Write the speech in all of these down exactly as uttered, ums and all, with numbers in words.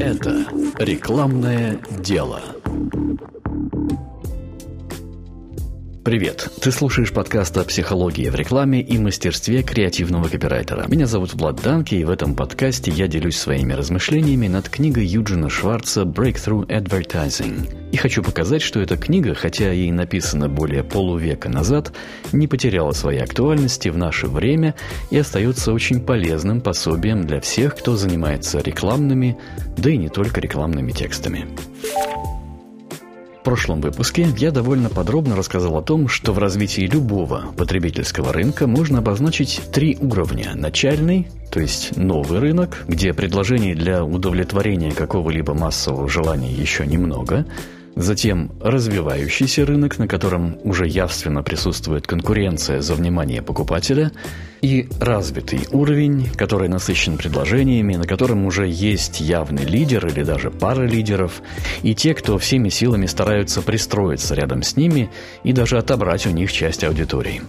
Это рекламное дело. Привет! Ты слушаешь подкаст о психологии в рекламе и мастерстве креативного копирайтера. Меня зовут Влад Данки, и в этом подкасте я делюсь своими размышлениями над книгой Юджина Шварца «Breakthrough Advertising». И хочу показать, что эта книга, хотя ей написано более полувека назад, не потеряла своей актуальности в наше время и остается очень полезным пособием для всех, кто занимается рекламными, да и не только рекламными текстами. В прошлом выпуске я довольно подробно рассказал о том, что в развитии любого потребительского рынка можно обозначить три уровня. Начальный, то есть новый рынок, где предложений для удовлетворения какого-либо массового желания еще немного. Затем развивающийся рынок, на котором уже явственно присутствует конкуренция за внимание покупателя. И развитый уровень, который насыщен предложениями, на котором уже есть явный лидер или даже пара лидеров. И те, кто всеми силами стараются пристроиться рядом с ними и даже отобрать у них часть аудитории.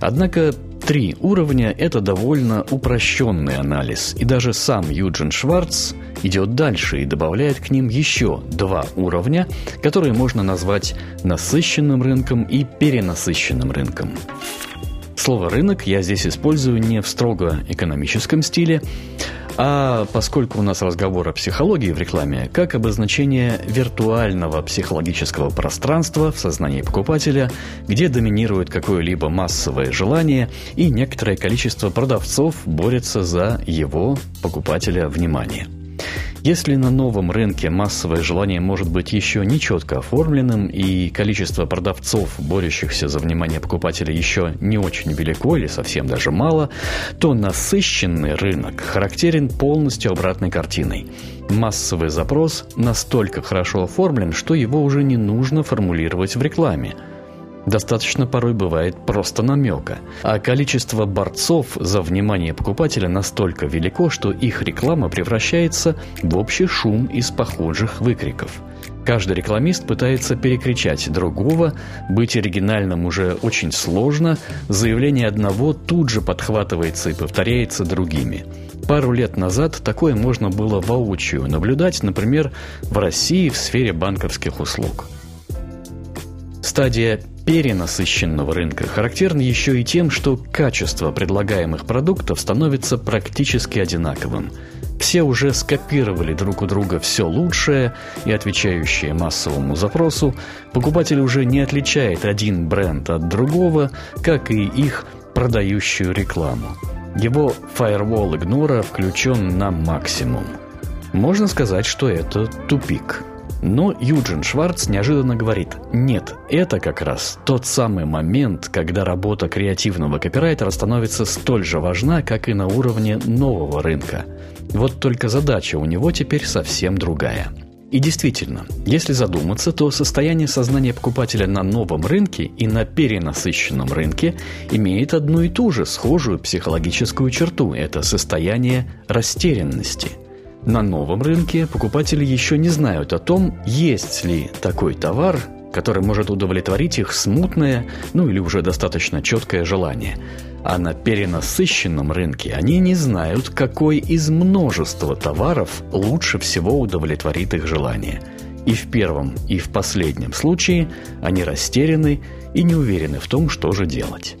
Однако три уровня – это довольно упрощенный анализ, и даже сам Юджин Шварц идет дальше и добавляет к ним еще два уровня, которые можно назвать насыщенным рынком и перенасыщенным рынком. Слово «рынок» я здесь использую не в строго экономическом стиле, а поскольку у нас разговор о психологии в рекламе, как обозначение виртуального психологического пространства в сознании покупателя, где доминирует какое-либо массовое желание и некоторое количество продавцов борется за его, покупателя, внимание. Если на новом рынке массовое желание может быть еще не четко оформленным и количество продавцов, борющихся за внимание покупателя, еще не очень велико или совсем даже мало, то насыщенный рынок характерен полностью обратной картиной. Массовый запрос настолько хорошо оформлен, что его уже не нужно формулировать в рекламе. Достаточно порой бывает просто намека. А количество борцов за внимание покупателя настолько велико, что их реклама превращается в общий шум из похожих выкриков. Каждый рекламист пытается перекричать другого, быть оригинальным уже очень сложно, заявление одного тут же подхватывается и повторяется другими. Пару лет назад такое можно было воочию наблюдать, например, в России в сфере банковских услуг. Стадия перенасыщенного рынка характерна еще и тем, что качество предлагаемых продуктов становится практически одинаковым. Все уже скопировали друг у друга все лучшее и отвечающее массовому запросу. Покупатель уже не отличает один бренд от другого, как и их продающую рекламу. Его фаервол игнора включен на максимум. Можно сказать, что это тупик. Но Юджин Шварц неожиданно говорит: нет, это как раз тот самый момент, когда работа креативного копирайтера становится столь же важна, как и на уровне нового рынка. Вот только задача у него теперь совсем другая. И действительно, если задуматься, то состояние сознания покупателя на новом рынке и на перенасыщенном рынке имеет одну и ту же схожую психологическую черту – это состояние растерянности. На новом рынке покупатели еще не знают о том, есть ли такой товар, который может удовлетворить их смутное, ну или уже достаточно четкое желание. А на перенасыщенном рынке они не знают, какой из множества товаров лучше всего удовлетворит их желание. И в первом, и в последнем случае они растеряны и не уверены в том, что же делать.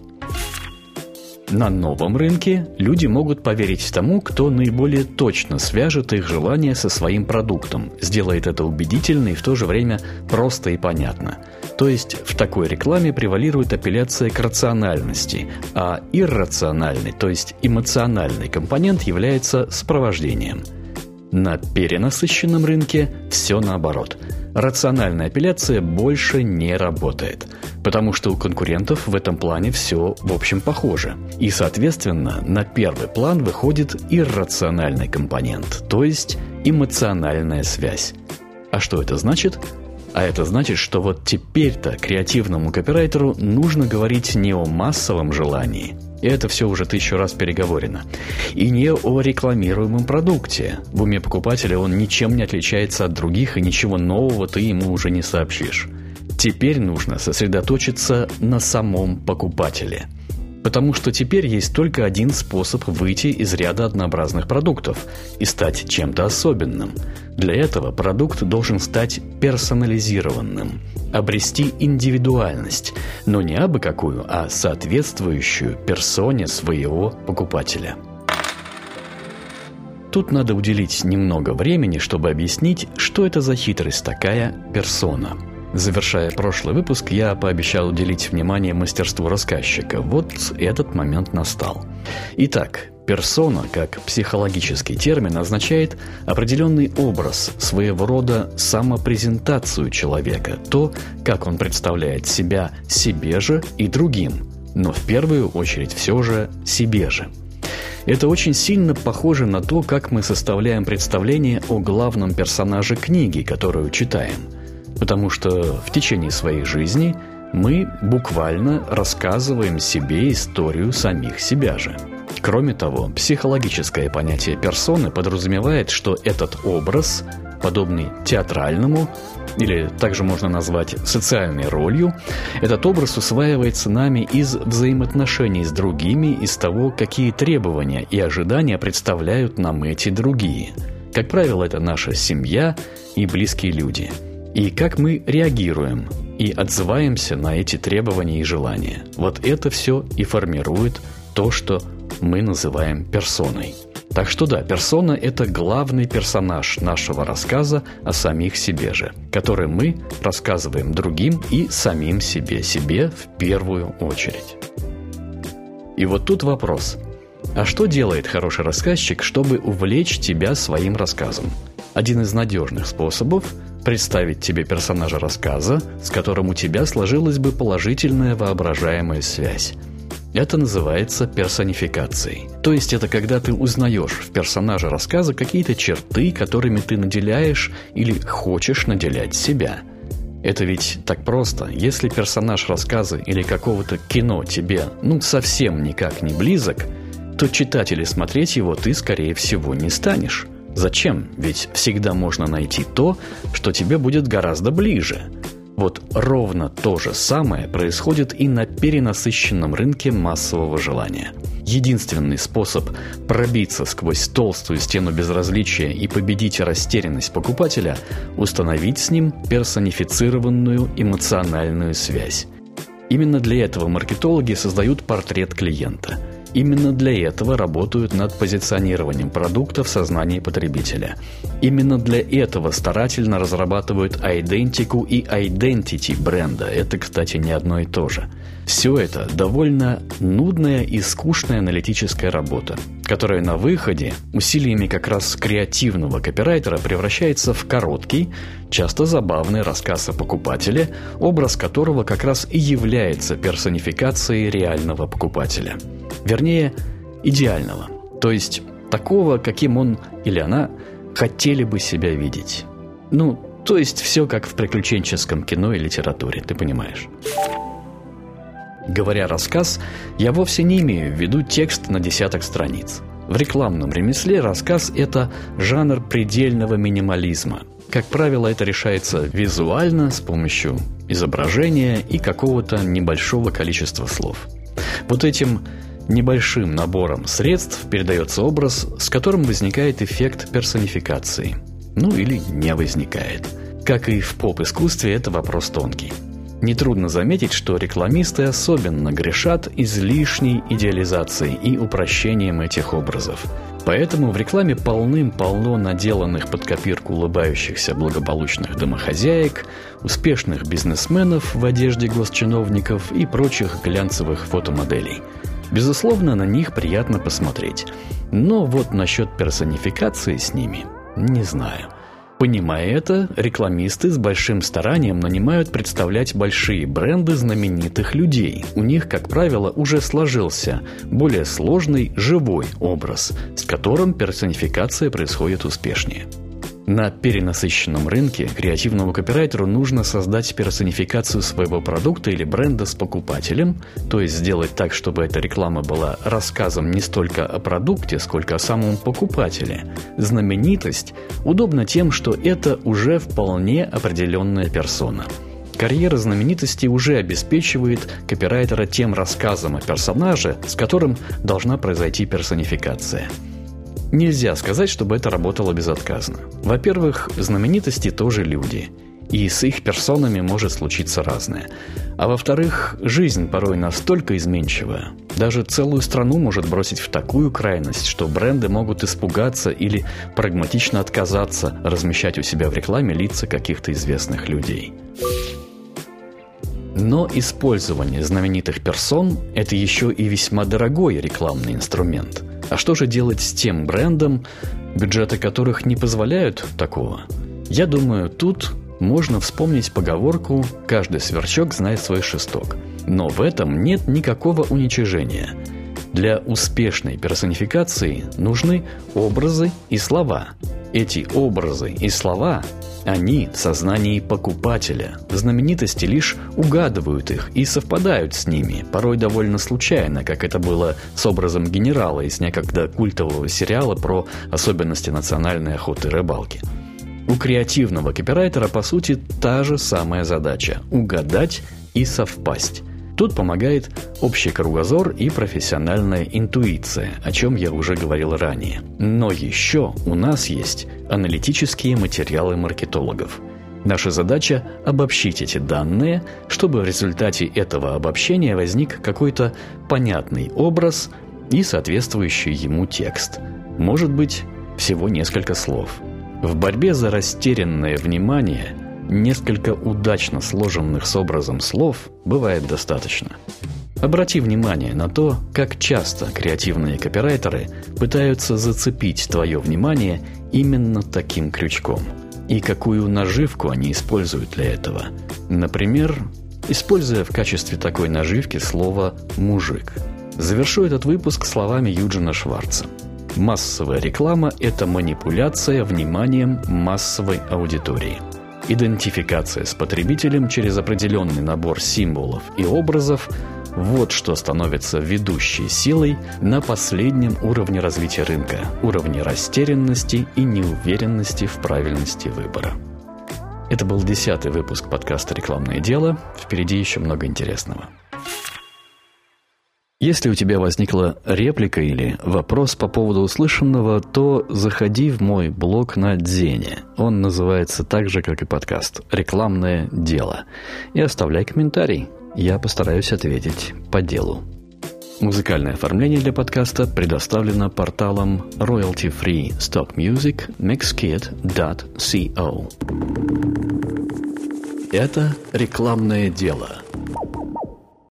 На новом рынке люди могут поверить тому, кто наиболее точно свяжет их желание со своим продуктом, сделает это убедительно и в то же время просто и понятно. То есть в такой рекламе превалирует апелляция к рациональности, а иррациональный, то есть эмоциональный компонент является сопровождением. На перенасыщенном рынке все наоборот. Рациональная апелляция больше не работает, потому что у конкурентов в этом плане все, в общем, похоже. И, соответственно, на первый план выходит иррациональный компонент, то есть эмоциональная связь. А что это значит? А это значит, что вот теперь-то креативному копирайтеру нужно говорить не о массовом желании, и это все уже тысячу раз переговорено, и не о рекламируемом продукте. В уме покупателя он ничем не отличается от других, и ничего нового ты ему уже не сообщишь. Теперь нужно сосредоточиться на самом покупателе. Потому что теперь есть только один способ выйти из ряда однообразных продуктов и стать чем-то особенным. Для этого продукт должен стать персонализированным, обрести индивидуальность, но не абы какую, а соответствующую персоне своего покупателя. Тут надо уделить немного времени, чтобы объяснить, что это за хитрость такая персона. Завершая прошлый выпуск, я пообещал уделить внимание мастерству рассказчика. Вот этот момент настал. Итак, персона, как психологический термин, означает определенный образ, своего рода самопрезентацию человека, то, как он представляет себя себе же и другим, но в первую очередь все же себе же. Это очень сильно похоже на то, как мы составляем представление о главном персонаже книги, которую читаем. Потому что в течение своей жизни мы буквально рассказываем себе историю самих себя же. Кроме того, психологическое понятие персоны подразумевает, что этот образ, подобный театральному, или также можно назвать социальной ролью, этот образ усваивается нами из взаимоотношений с другими, из того, какие требования и ожидания представляют нам эти другие. Как правило, это наша семья и близкие люди. И как мы реагируем и отзываемся на эти требования и желания. Вот это все и формирует то, что мы называем персоной. Так что да, персона – это главный персонаж нашего рассказа о самих себе же, который мы рассказываем другим и самим себе, себе в первую очередь. И вот тут вопрос. А что делает хороший рассказчик, чтобы увлечь тебя своим рассказом? Один из надежных способов – представить тебе персонажа рассказа, с которым у тебя сложилась бы положительная воображаемая связь. Это называется персонификацией. То есть это когда ты узнаешь в персонаже рассказа какие-то черты, которыми ты наделяешь или хочешь наделять себя. Это ведь так просто. Если персонаж рассказа или какого-то кино тебе, ну, совсем никак не близок, то читать или смотреть его ты, скорее всего, не станешь. Зачем? Ведь всегда можно найти то, что тебе будет гораздо ближе. Вот ровно то же самое происходит и на перенасыщенном рынке массового желания. Единственный способ пробиться сквозь толстую стену безразличия и победить растерянность покупателя – установить с ним персонифицированную эмоциональную связь. Именно для этого маркетологи создают портрет клиента. Именно для этого работают над позиционированием продукта в сознании потребителя. Именно для этого старательно разрабатывают айдентику и айдентити бренда. Это, кстати, не одно и то же. Все это довольно нудная и скучная аналитическая работа, которая на выходе усилиями как раз креативного копирайтера превращается в короткий, часто забавный рассказ о покупателе, образ которого как раз и является персонификацией реального покупателя. Вернее, идеального, то есть такого, каким он или она хотели бы себя видеть. Ну, то есть все как в приключенческом кино и литературе, ты понимаешь. Говоря «рассказ», я вовсе не имею в виду текст на десяток страниц. В рекламном ремесле рассказ – это жанр предельного минимализма. Как правило, это решается визуально с помощью изображения и какого-то небольшого количества слов. Вот этим небольшим набором средств передается образ, с которым возникает эффект персонификации. Ну или не возникает. Как и в поп-искусстве, это вопрос тонкий. Нетрудно заметить, что рекламисты особенно грешат излишней идеализацией и упрощением этих образов. Поэтому в рекламе полным-полно наделанных под копирку улыбающихся благополучных домохозяек, успешных бизнесменов в одежде госчиновников и прочих глянцевых фотомоделей. Безусловно, на них приятно посмотреть. Но вот насчет персонификации с ними – не знаю. Понимая это, рекламисты с большим старанием нанимают представлять большие бренды знаменитых людей. У них, как правило, уже сложился более сложный живой образ, с которым персонификация происходит успешнее. На перенасыщенном рынке креативному копирайтеру нужно создать персонификацию своего продукта или бренда с покупателем, то есть сделать так, чтобы эта реклама была рассказом не столько о продукте, сколько о самом покупателе. Знаменитость удобна тем, что это уже вполне определенная персона. Карьера знаменитости уже обеспечивает копирайтера тем рассказом о персонаже, с которым должна произойти персонификация. Нельзя сказать, чтобы это работало безотказно. Во-первых, знаменитости тоже люди, и с их персонами может случиться разное. А во-вторых, жизнь порой настолько изменчива. Даже целую страну может бросить в такую крайность, что бренды могут испугаться или прагматично отказаться размещать у себя в рекламе лица каких-то известных людей. Но использование знаменитых персон – это еще и весьма дорогой рекламный инструмент. А что же делать с тем брендом, бюджеты которых не позволяют такого? Я думаю, тут можно вспомнить поговорку «каждый сверчок знает свой шесток». Но в этом нет никакого уничижения. Для успешной персонификации нужны образы и слова. Эти образы и слова, они в сознании покупателя. Знаменитости лишь угадывают их и совпадают с ними, порой довольно случайно, как это было с образом генерала из некогда культового сериала про особенности национальной охоты и рыбалки. У креативного копирайтера, по сути, та же самая задача – угадать и совпасть. Тут помогает общий кругозор и профессиональная интуиция, о чем я уже говорил ранее. Но еще у нас есть аналитические материалы маркетологов. Наша задача – обобщить эти данные, чтобы в результате этого обобщения возник какой-то понятный образ и соответствующий ему текст. Может быть, всего несколько слов. В борьбе за растерянное внимание несколько удачно сложенных с образом слов бывает достаточно. Обрати внимание на то, как часто креативные копирайтеры пытаются зацепить твое внимание именно таким крючком, и какую наживку они используют для этого. Например, используя в качестве такой наживки слово «мужик». Завершу этот выпуск словами Юджина Шварца. Массовая реклама – это манипуляция вниманием массовой аудитории. Идентификация с потребителем через определенный набор символов и образов – вот что становится ведущей силой на последнем уровне развития рынка, уровне растерянности и неуверенности в правильности выбора. Это был десятый выпуск подкаста «Рекламное дело». Впереди еще много интересного. Если у тебя возникла реплика или вопрос по поводу услышанного, то заходи в мой блог на Дзене. Он называется так же, как и подкаст «Рекламное дело». И оставляй комментарий. Я постараюсь ответить по делу. Музыкальное оформление для подкаста предоставлено порталом Royalty Free Stock Music микс кит точка ко. Это «Рекламное дело».